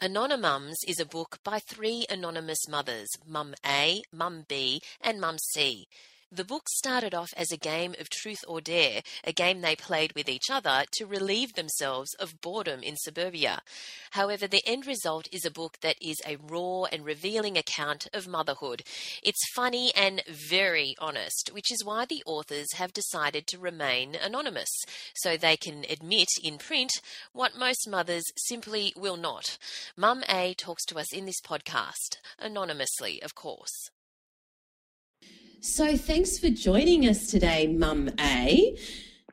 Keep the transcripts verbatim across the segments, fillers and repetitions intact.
Anonymums is a book by three anonymous mothers, Mum A, Mum B and Mum C. The book started off as a game of truth or dare, a game they played with each other to relieve themselves of boredom in suburbia. However, the end result is a book that is a raw and revealing account of motherhood. It's funny and very honest, which is why the authors have decided to remain anonymous, so they can admit in print what most mothers simply will not. Mum A talks to us in this podcast, anonymously, of course. So thanks for joining us today, Mum A.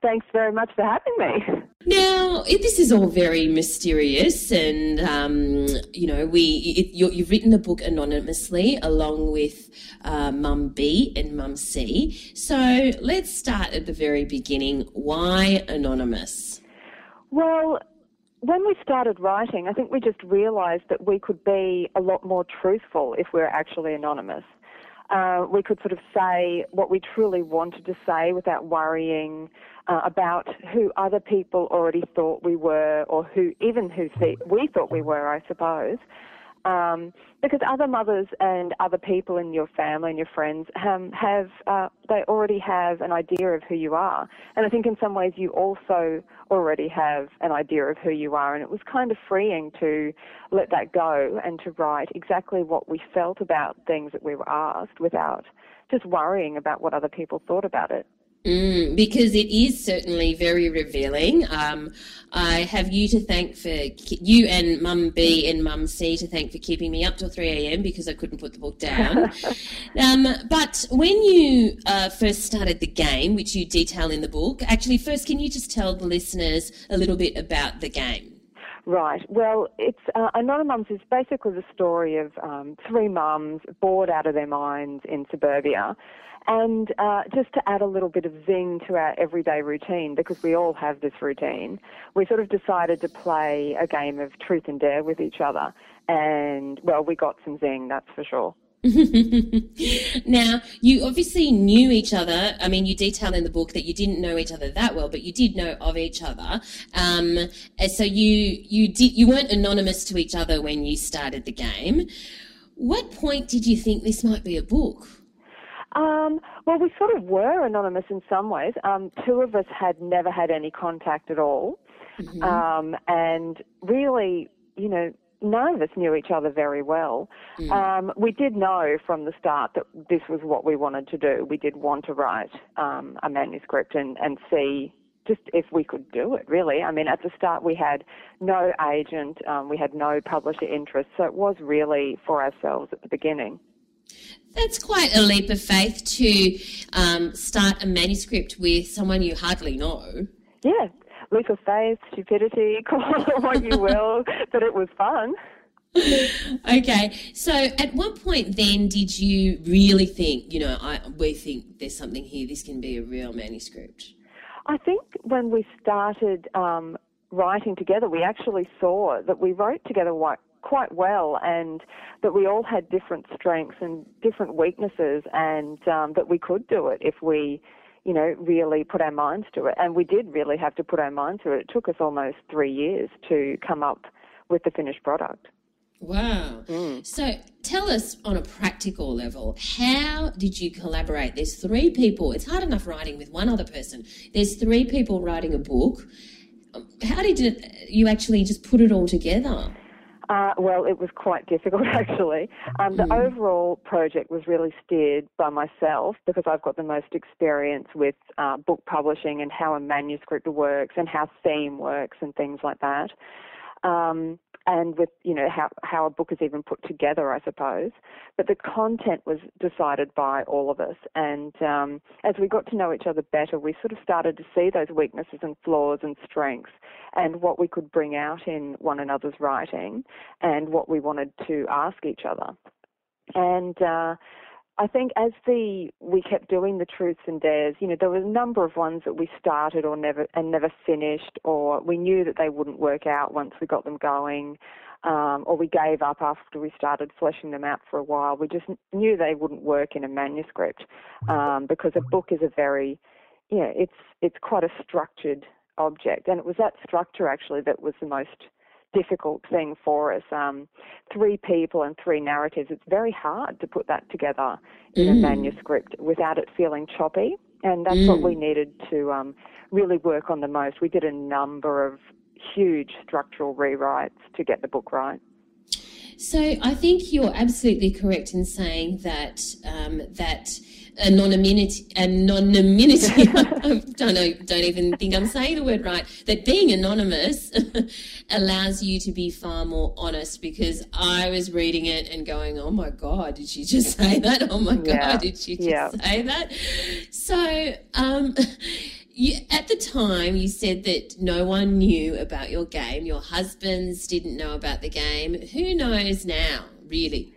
Thanks very much for having me. Now, this is all very mysterious and, um, you know, we it, you're, you've written the book anonymously along with uh, Mum B and Mum C. So let's start at the very beginning. Why anonymous? Well, when we started writing, I think we just realised that we could be a lot more truthful if we were actually anonymous. Uh, we could sort of say what we truly wanted to say without worrying uh, about who other people already thought we were, or who even who th- we thought we were, I suppose, um, because other mothers and other people in your family and your friends um, have uh, they already have an idea of who you are, and I think in some ways you also already have an idea of who you are, and it was kind of freeing to let that go and to write exactly what we felt about things that we were asked without just worrying about what other people thought about it. Mm, because it is certainly very revealing. Um, I have you to thank for, you and Mum B and Mum C to thank for keeping me up till three a.m. because I couldn't put the book down. um, but when you uh, first started the game, which you detail in the book, actually first can you just tell the listeners a little bit about the game? Right. Well, it's uh, Anonymums is basically the story of um, three mums bored out of their minds in suburbia. And uh, just to add a little bit of zing to our everyday routine, because we all have this routine, we sort of decided to play a game of truth and dare with each other. And, well, we got some zing, that's for sure. Now, you obviously knew each other. I mean, you detail in the book that you didn't know each other that well, but you did know of each other. Um, so you you did you weren't anonymous to each other when you started the game. What point did you think this might be a book? Um, well, we sort of were anonymous in some ways. Um, two of us had never had any contact at all, mm-hmm. um, and really, you know, none of us knew each other very well. Mm. Um, we did know from the start that this was what we wanted to do. We did want to write um, a manuscript and, and see just if we could do it, really. I mean, at the start we had no agent, um, we had no publisher interest, so it was really for ourselves at the beginning. That's quite a leap of faith to um, start a manuscript with someone you hardly know. Yeah. Leap of faith, stupidity, call it what you will, but it was fun. Okay, so at what point then did you really think, you know, I, we think there's something here, this can be a real manuscript? I think when we started um, writing together, we actually saw that we wrote together what quite well, and that we all had different strengths and different weaknesses, and um, that we could do it if we you know, really put our minds to it. And we did really have to put our minds to it. It took us almost three years to come up with the finished product. Wow. Mm. So tell us on a practical level, how did you collaborate? There's three people. It's hard enough writing with one other person. There's three people writing a book. How did you, you actually just put it all together? Uh, well, it was quite difficult, actually. Um, the mm. overall project was really steered by myself because I've got the most experience with uh, book publishing and how a manuscript works and how theme works and things like that. Um, and with, you know, how, how a book is even put together, I suppose. But the content was decided by all of us. And um, as we got to know each other better, we sort of started to see those weaknesses and flaws and strengths and what we could bring out in one another's writing and what we wanted to ask each other. And uh, I think as the we kept doing the truths and dares, you know, there were a number of ones that we started or never and never finished, or we knew that they wouldn't work out once we got them going, um, or we gave up after we started fleshing them out for a while. We just knew they wouldn't work in a manuscript um, because a book is a very, you know, it's it's quite a structured object, and it was that structure actually that was the most difficult thing for us. Um, three people and three narratives, it's very hard to put that together in mm. a manuscript without it feeling choppy, and that's mm. what we needed to um, really work on the most. We did a number of huge structural rewrites to get the book right. So I think you're absolutely correct in saying that um, that anonymity, anonymity I don't know, don't even think I'm saying the word right, that being anonymous allows you to be far more honest, because I was reading it and going, oh, my God, did she just say that? Oh, my yeah. God, did she just yeah. say that? So um, you, at the time you said that no one knew about your game. Your husbands didn't know about the game. Who knows now, really?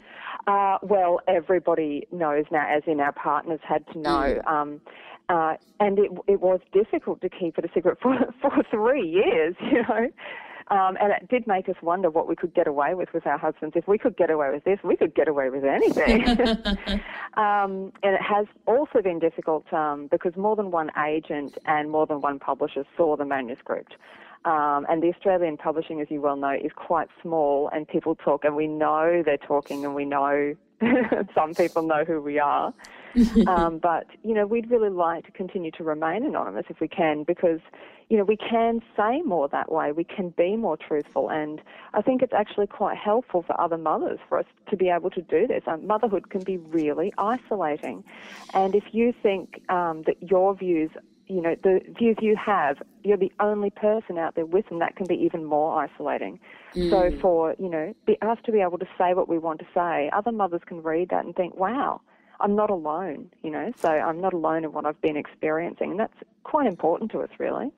Uh, well, everybody knows now, as in our partners had to know. Mm. Um, uh, and it, it was difficult to keep it a secret for, for three years, you know. Um, and it did make us wonder what we could get away with with our husbands. If we could get away with this, we could get away with anything. um, and it has also been difficult um, because more than one agent and more than one publisher saw the manuscript. Um, and the Australian publishing, as you well know, is quite small, and people talk, and we know they're talking, and we know some people know who we are. um, but, you know, we'd really like to continue to remain anonymous if we can, because, you know, we can say more that way. We can be more truthful. And I think it's actually quite helpful for other mothers for us to be able to do this. Um, motherhood can be really isolating. And if you think um, that your views you know, the views you have, you're the only person out there with them, that can be even more isolating. Mm. So for, you know, be, us to be able to say what we want to say, other mothers can read that and think, wow, I'm not alone, you know, so I'm not alone in what I've been experiencing. And that's quite important to us, really.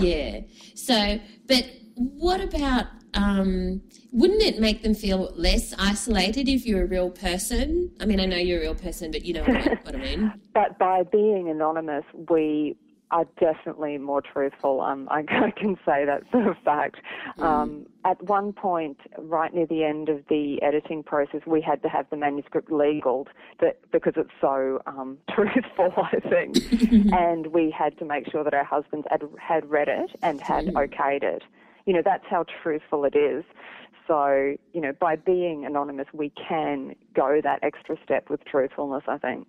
Yeah. So, but what about, um, wouldn't it make them feel less isolated if you're a real person? I mean, I know you're a real person, but you know what I mean. But by being anonymous, we are definitely more truthful. Um, I, I can say that's a fact. Mm. Um, at one point, right near the end of the editing process, we had to have the manuscript legaled that, because it's so um, truthful, I think. And we had to make sure that our husbands had, had read it and had mm. okayed it. You know, that's how truthful it is. So, you know, by being anonymous, we can go that extra step with truthfulness, I think.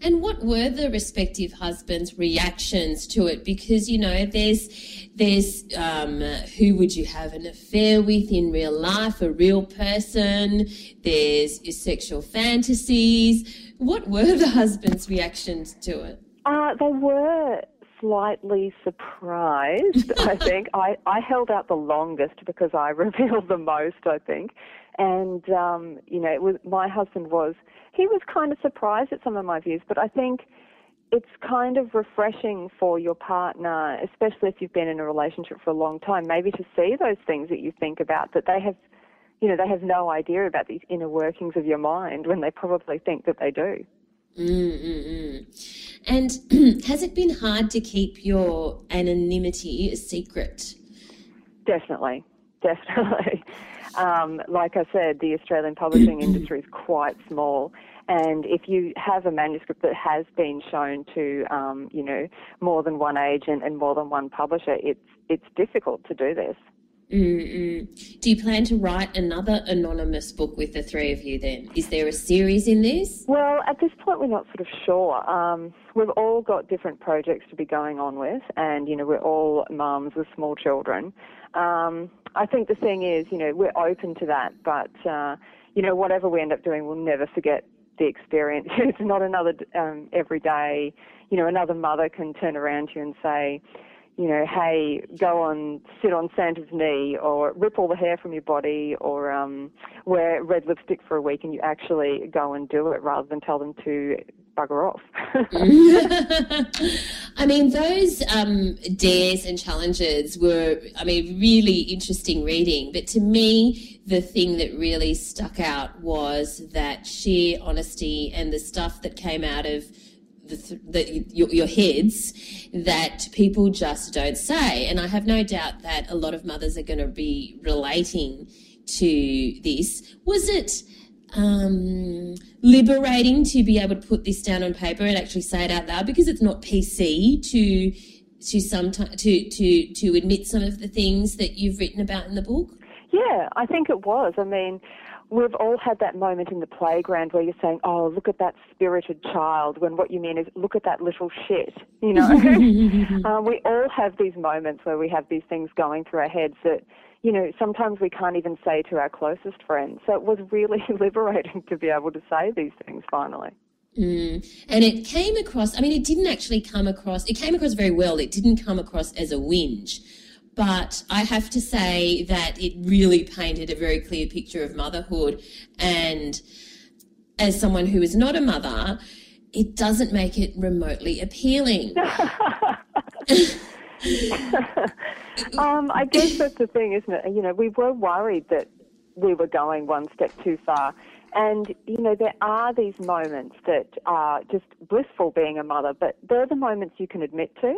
And what were the respective husbands' reactions to it? Because, you know, there's there's um, who would you have an affair with in real life, a real person, there's your sexual fantasies. What were the husbands' reactions to it? Uh, they were slightly surprised, I think. I, I held out the longest because I revealed the most, I think. And, um, you know, it was, my husband was, he was kind of surprised at some of my views, but I think it's kind of refreshing for your partner, especially if you've been in a relationship for a long time, maybe to see those things that you think about that they have, you know, they have no idea about these inner workings of your mind when they probably think that they do. Mm, mm, mm. And has it been hard to keep your anonymity a secret? Definitely. Definitely. Um, like I said, the Australian publishing industry is quite small, and if you have a manuscript that has been shown to, um, you know, more than one agent and more than one publisher, it's it's difficult to do this. Mm-mm. Do you plan to write another anonymous book with the three of you then? Is there a series in this? Well, at this point we're not sort of sure. Um, we've all got different projects to be going on with, and, you know, we're all mums with small children. Um, I think the thing is, you know, we're open to that, but, uh, you know, whatever we end up doing, we'll never forget the experience. It's not another um, everyday, you know, another mother can turn around to you and say, you know, hey, go on, sit on Santa's knee, or rip all the hair from your body, or um, wear red lipstick for a week, and you actually go and do it rather than tell them to bugger off. I mean, those um, dares and challenges were, I mean, really interesting reading. But to me, the thing that really stuck out was that sheer honesty and the stuff that came out of The, the, your, your heads that people just don't say. And I have no doubt that a lot of mothers are going to be relating to this. Was it um, liberating to be able to put this down on paper and actually say it out loud, because it's not P C to to some t- to to to admit some of the things that you've written about in the book? Yeah, I think it was. I mean, we've all had that moment in the playground where you're saying, oh, look at that spirited child, when what you mean is, look at that little shit, you know. um, we all have these moments where we have these things going through our heads that, you know, sometimes we can't even say to our closest friends. So it was really liberating to be able to say these things finally. Mm. And it came across, I mean, it didn't actually come across, it came across very well. It didn't come across as a whinge. But I have to say that it really painted a very clear picture of motherhood. And as someone who is not a mother, it doesn't make it remotely appealing. um, I guess that's the thing, isn't it? You know, we were worried that we were going one step too far. And, you know, there are these moments that are just blissful being a mother, but they're the moments you can admit to.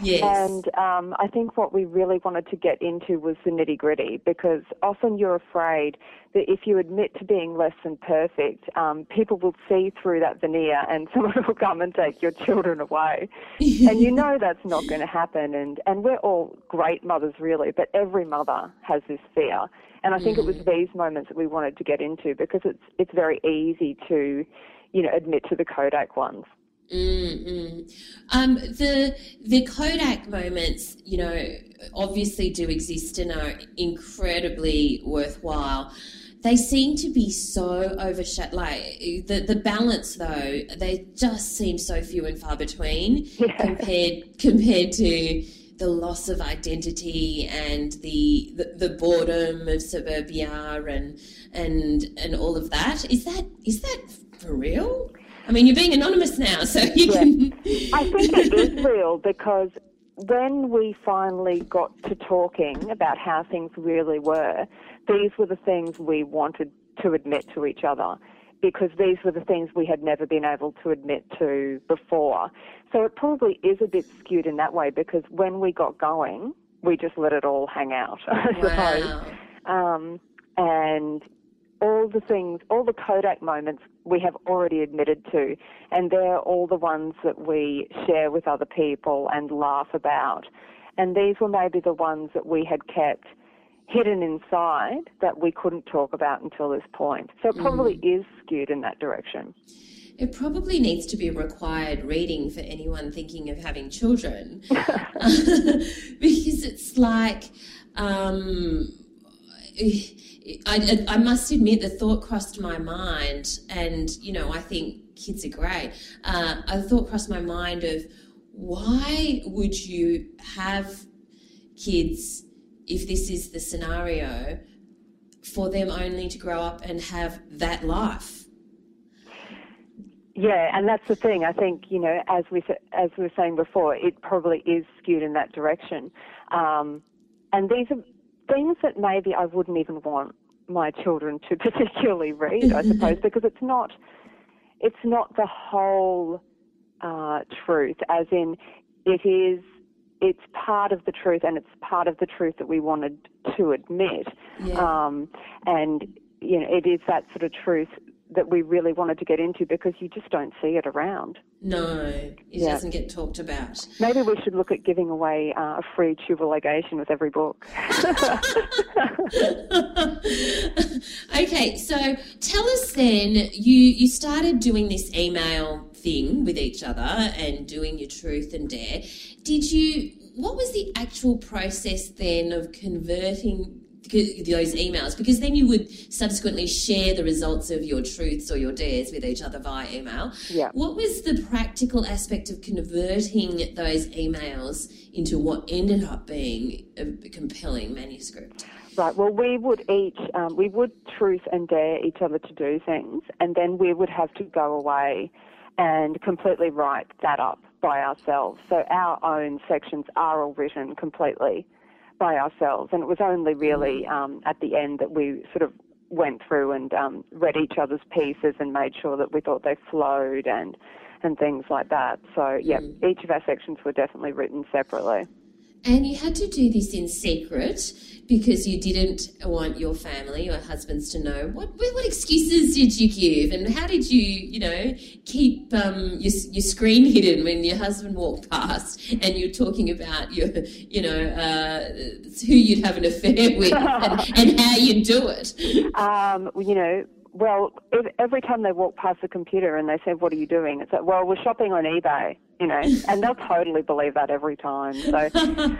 Yes. And um, I think what we really wanted to get into was the nitty-gritty, because often you're afraid that if you admit to being less than perfect, um, people will see through that veneer and someone will come and take your children away. And you know that's not going to happen. And, and we're all great mothers, really, but every mother has this fear. And I think mm. it was these moments that we wanted to get into, because it's it's very easy to, you know, admit to the Kodak ones. Mm-mm. Um, the the Kodak moments, you know, obviously do exist and are incredibly worthwhile. They seem to be so overshadowed. Like the the balance, though, they just seem so few and far between yeah. compared compared to the loss of identity and the, the the boredom of suburbia and and and all of that. Is that is that for real? I mean, you're being anonymous now, so you yeah. can... I think it is real, because when we finally got to talking about how things really were, these were the things we wanted to admit to each other, because these were the things we had never been able to admit to before. So it probably is a bit skewed in that way, because when we got going, we just let it all hang out, I wow. suppose. Um, and... all the things, all the Kodak moments we have already admitted to, and they're all the ones that we share with other people and laugh about. And these were maybe the ones that we had kept hidden inside that we couldn't talk about until this point. So it probably mm. is skewed in that direction. It probably needs to be a required reading for anyone thinking of having children. Because it's like... Um, I, I must admit the thought crossed my mind, and, you know, I think kids are great. Uh, a thought crossed my mind of, why would you have kids if this is the scenario, for them only to grow up and have that life? Yeah, and that's the thing. I think, you know, as we as we were saying before, it probably is skewed in that direction. Um, and these are things that maybe I wouldn't even want my children to particularly read, I suppose, because it's not it's not the whole uh, truth, as in it is it's part of the truth, and it's part of the truth that we wanted to admit. Yeah. Um, and, you know, it is that sort of truth that we really wanted to get into, because you just don't see it around. No, it yeah. doesn't get talked about. Maybe we should look at giving away uh, a free tubal ligation with every book. Okay, so tell us then, you, you started doing this email thing with each other and doing your truth and dare. Did you, what was the actual process then of converting those emails, because then you would subsequently share the results of your truths or your dares with each other via email. Yeah. What was the practical aspect of converting those emails into what ended up being a compelling manuscript? Right, well, we would each, um, we would truth and dare each other to do things, and then we would have to go away and completely write that up by ourselves. So our own sections are all written completely by ourselves, and it was only really um, at the end that we sort of went through and um, read each other's pieces and made sure that we thought they flowed and, and things like that. So, yeah, mm. each of our sections were definitely written separately. And you had to do this in secret because you didn't want your family or husbands to know. What what excuses did you give, and how did you, you know, keep um, your your screen hidden when your husband walked past and you're talking about your, you know, uh, who you'd have an affair with and, and how you do it? Um, you know, well, if, every time they walk past the computer and they say, "What are you doing?" It's like, "Well, we're shopping on eBay." You know, and they'll totally believe that every time. So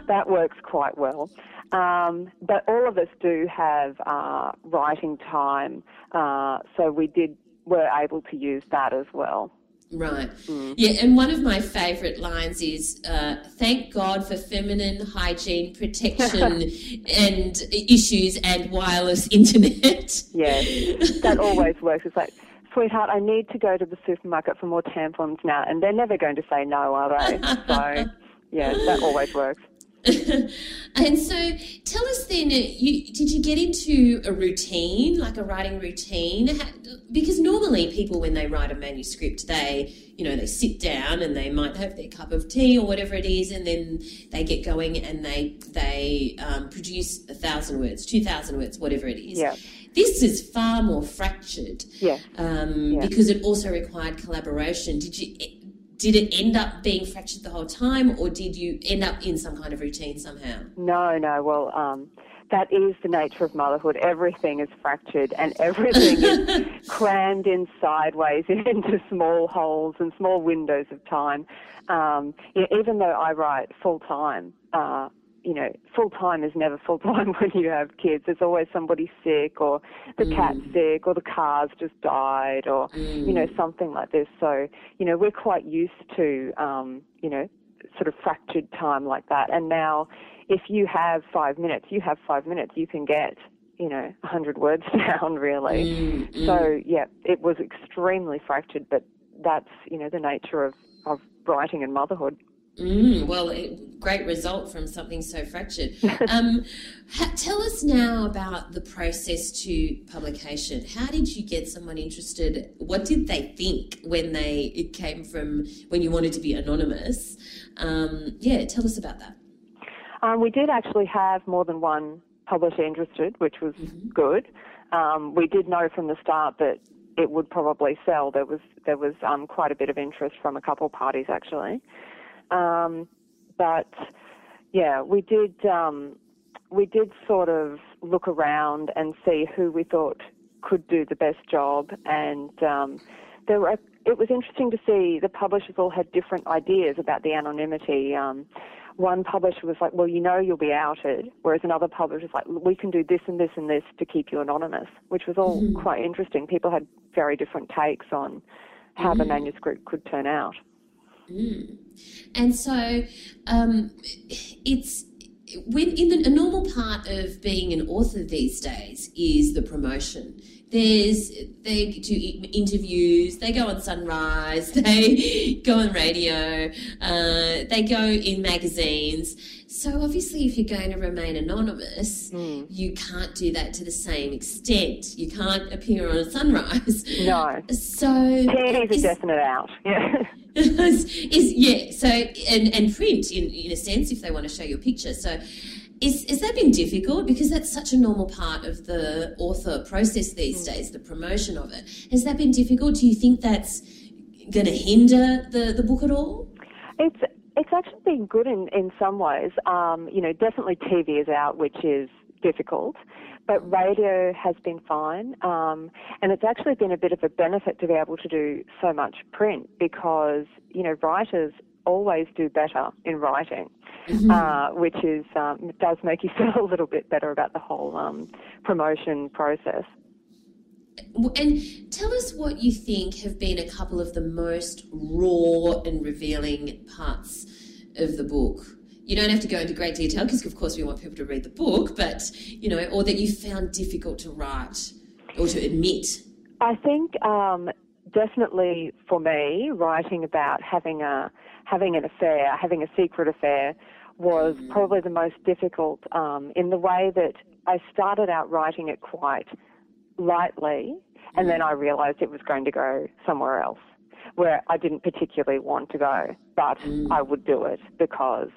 that works quite well. Um, but all of us do have uh, writing time, uh, so we did were able to use that as well. Right. Mm. Yeah, and one of my favourite lines is, uh, "Thank God for feminine hygiene, protection, and issues, and wireless internet." Yeah, that always works. It's like, "Sweetheart, I need to go to the supermarket for more tampons now," and they're never going to say no, are they? So, yeah, that always works. And so tell us then, you, did you get into a routine, like a writing routine? Because normally people, when they write a manuscript, they, you know, they sit down and they might have their cup of tea or whatever it is, and then they get going and they they um, produce a thousand words, two thousand words, whatever it is. Yeah. This is far more fractured. Yeah. Um, yeah. Because it also required collaboration. Did you? Did it end up being fractured the whole time, or did you end up in some kind of routine somehow? No, no. Well, um, that is the nature of motherhood. Everything is fractured and everything is crammed in sideways into small holes and small windows of time. Um, you know, even though I write full-time, uh, you know, full-time is never full-time when you have kids. There's always somebody sick, or the mm. cat's sick, or the car's just died, or, mm. you know, something like this. So, you know, we're quite used to, um, you know, sort of fractured time like that. And now if you have five minutes, you have five minutes. You can get, you know, a hundred words down, really. Mm, mm. So, yeah, it was extremely fractured, but that's, you know, the nature of, of writing and motherhood. Mm, well, it, great result from something so fractured. Um, ha, tell us now about the process to publication. How did you get someone interested? What did they think when they it came from when you wanted to be anonymous? Um, yeah, tell us about that. Um, we did actually have more than one publisher interested, which was mm-hmm. good. Um, we did know from the start that it would probably sell. There was there was um, quite a bit of interest from a couple parties, actually. Um, but yeah, we did, um, we did sort of look around and see who we thought could do the best job. And, um, there were, it was interesting to see the publishers all had different ideas about the anonymity. Um, one publisher was like, "Well, you know, you'll be outed." Whereas another publisher was like, "We can do this and this and this to keep you anonymous," which was all mm-hmm. quite interesting. People had very different takes on how mm-hmm. the manuscript could turn out. Mm. And so um, it's when in the, a normal part of being an author these days is the promotion. There's they do interviews, they go on Sunrise, they go on radio, uh, they go in magazines. So obviously if you're going to remain anonymous, mm. you can't do that to the same extent. You can't appear on Sunrise. No. So T V is a definite out. Yeah. is, is, yeah. So and, and print in, in a sense if they want to show your picture. So is has that been difficult? Because that's such a normal part of the author process these mm. days, the promotion of it. Has that been difficult? Do you think that's going to hinder the, the book at all? It's It's actually been good in, in some ways. Um, you know, definitely T V is out, which is difficult, but radio has been fine. Um, and it's actually been a bit of a benefit to be able to do so much print because, you know, writers always do better in writing. mm-hmm. uh, which is um, it does make you feel a little bit better about the whole um, promotion process. And tell us what you think have been a couple of the most raw and revealing parts of the book. You don't have to go into great detail because, of course, we want people to read the book, but, you know, or that you found difficult to write or to admit. I think um, definitely for me, writing about having a having an affair, having a secret affair, was mm. probably the most difficult um, in the way that I started out writing it quite lightly, and then I realised it was going to go somewhere else where I didn't particularly want to go, but mm. I would do it because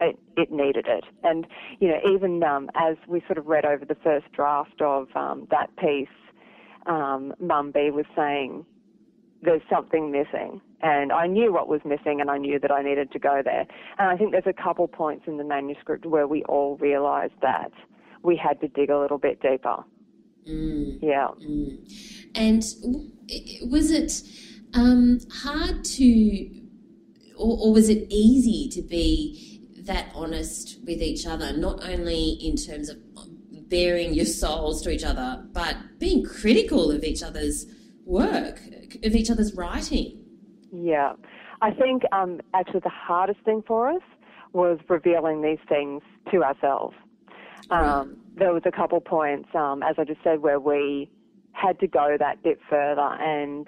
it, it needed it. And, you know, even um, as we sort of read over the first draft of um, that piece, um, Mum B was saying, there's something missing. And I knew what was missing, and I knew that I needed to go there. And I think there's a couple points in the manuscript where we all realised that we had to dig a little bit deeper. Mm. Yeah. Mm. And was it um, hard to, or, or was it easy to be that honest with each other, not only in terms of bearing your souls to each other, but being critical of each other's work, of each other's writing? Yeah. I think um, actually the hardest thing for us was revealing these things to ourselves. Um, there was a couple points, um, as I just said, where we had to go that bit further. And,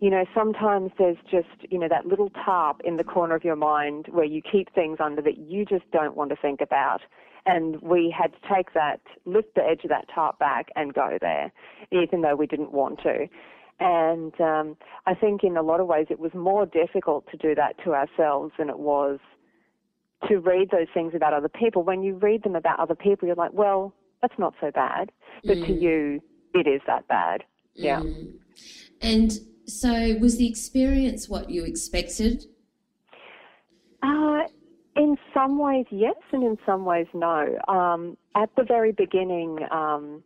you know, sometimes there's just, you know, that little tarp in the corner of your mind where you keep things under that you just don't want to think about. And we had to take that, lift the edge of that tarp back and go there, even though we didn't want to. And um, I think in a lot of ways it was more difficult to do that to ourselves than it was to read those things about other people. When you read them about other people, you're like, well, that's not so bad. But mm. to you, it is that bad. Yeah. Mm. And so was the experience what you expected? Uh, in some ways, yes, and in some ways, no. Um, at the very beginning, um,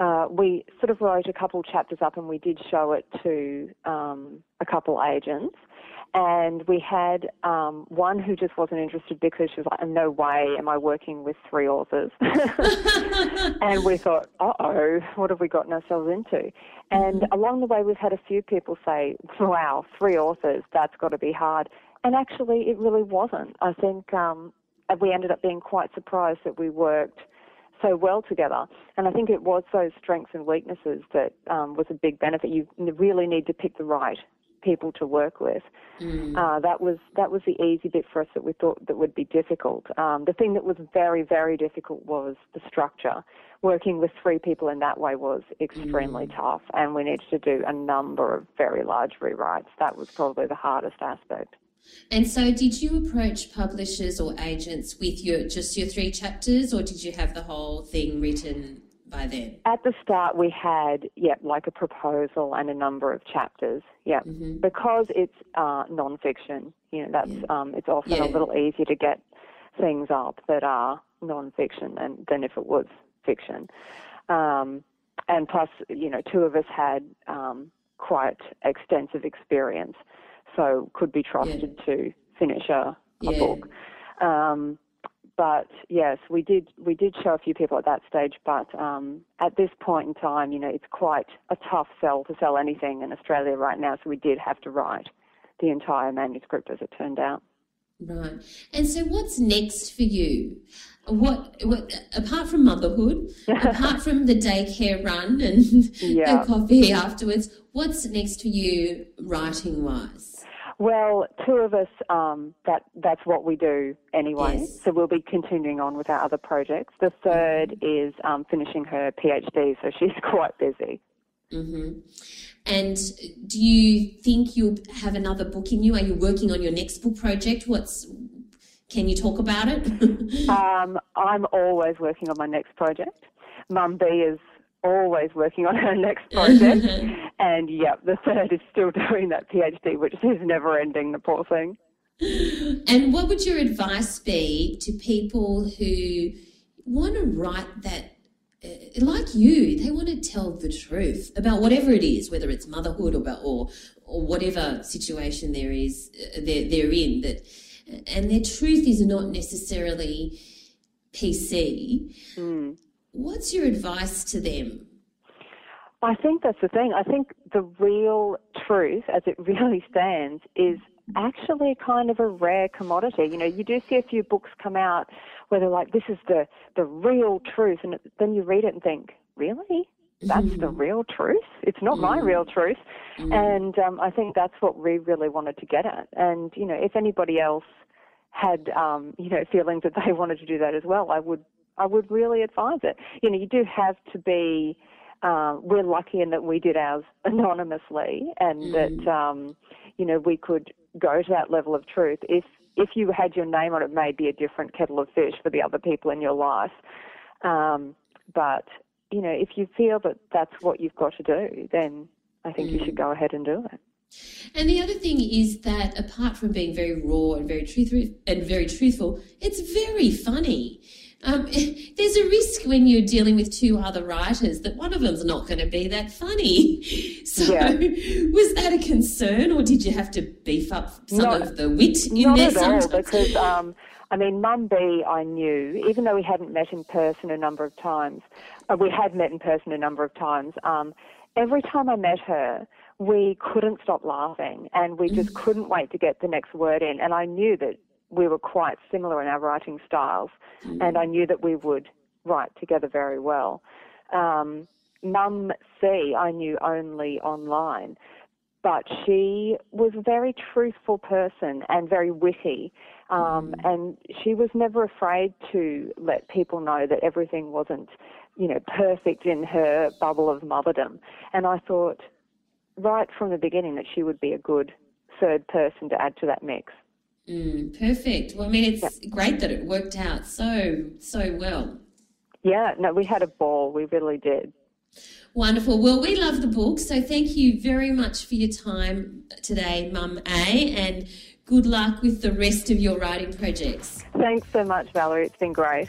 uh, we sort of wrote a couple chapters up and we did show it to um, a couple agents. And we had um, one who just wasn't interested because she was like, no way am I working with three authors. And we thought, uh-oh, what have we gotten ourselves into? And along the way we've had a few people say, wow, three authors, that's got to be hard. And actually it really wasn't. I think um, we ended up being quite surprised that we worked so well together. And I think it was those strengths and weaknesses that um, was a big benefit. You really need to pick the right people to work with. Mm. Uh, that was that was the easy bit for us that we thought that would be difficult. Um, the thing that was very, very difficult was the structure. Working with three people in that way was extremely mm. tough, and we needed to do a number of very large rewrites. That was probably the hardest aspect. And so did you approach publishers or agents with your just your three chapters, or did you have the whole thing written by then? At the start we had, yeah, like a proposal and a number of chapters, yeah, mm-hmm. because it's uh, non-fiction, you know, that's, yeah. um, it's often yeah. a little easier to get things up that are non-fiction than, than if it was fiction. Um, and plus, you know, two of us had um, quite extensive experience, so could be trusted yeah. to finish a, a yeah. book. Um But yes, we did. We did show a few people at that stage. But um, at this point in time, you know, it's quite a tough sell to sell anything in Australia right now. So we did have to write the entire manuscript, as it turned out. Right. And so, what's next for you? What, what apart from motherhood, apart from the daycare run and yeah. the coffee afterwards, what's next for you, writing-wise? Well, two of us, um, that that's what we do anyway, yes. so we'll be continuing on with our other projects. The third mm-hmm. is um, finishing her PhD, so she's quite busy. Mm-hmm. And do you think you'll have another book in you? Are you working on your next book project? What's Can you talk about it? um, I'm always working on my next project. Mum B is always working on her next project. And, yeah, the third is still doing that PhD, which is never ending, the poor thing. And what would your advice be to people who want to write that, uh, like you, they want to tell the truth about whatever it is, whether it's motherhood or or, or whatever situation there is, uh, they're, they're in, that and their truth is not necessarily P C, mm. what's your advice to them? I think that's the thing. I think the real truth, as it really stands, is actually kind of a rare commodity. You know, you do see a few books come out where they're like, this is the, the real truth, and then you read it and think, really? That's mm. the real truth? It's not mm. my real truth. Mm. And um, I think that's what we really wanted to get at. And, you know, if anybody else had, um, you know, feelings that they wanted to do that as well, I would I would really advise it. You know, you do have to be... Uh, we're lucky in that we did ours anonymously, and mm-hmm. that, um, you know, we could go to that level of truth. If if you had your name on it, it may be a different kettle of fish for the other people in your life. Um, but, you know, if you feel that that's what you've got to do, then I think mm-hmm. you should go ahead and do it. And the other thing is that apart from being very raw and very, truth- and very truthful, it's very funny. Um, there's a risk when you're dealing with two other writers that one of them's not going to be that funny. So yeah. was that a concern, or did you have to beef up some not, of the wit in not there? Not at sometimes? All, because um, I mean, Mum B, I knew, even though we hadn't met in person a number of times, uh, we had met in person a number of times. Um, every time I met her, we couldn't stop laughing, and we just couldn't wait to get the next word in. And I knew that we were quite similar in our writing styles, mm. and I knew that we would write together very well. Um, Mum C, I knew only online, but she was a very truthful person and very witty, um, mm. and she was never afraid to let people know that everything wasn't, you know, perfect in her bubble of motherdom. And I thought right from the beginning that she would be a good third person to add to that mix. Mm, perfect. Well, I mean, it's yeah. great that it worked out so, so well. Yeah, no, we had a ball. We really did. Wonderful. Well, we love the book, so thank you very much for your time today, Mum A, and good luck with the rest of your writing projects. Thanks so much, Valerie. It's been great.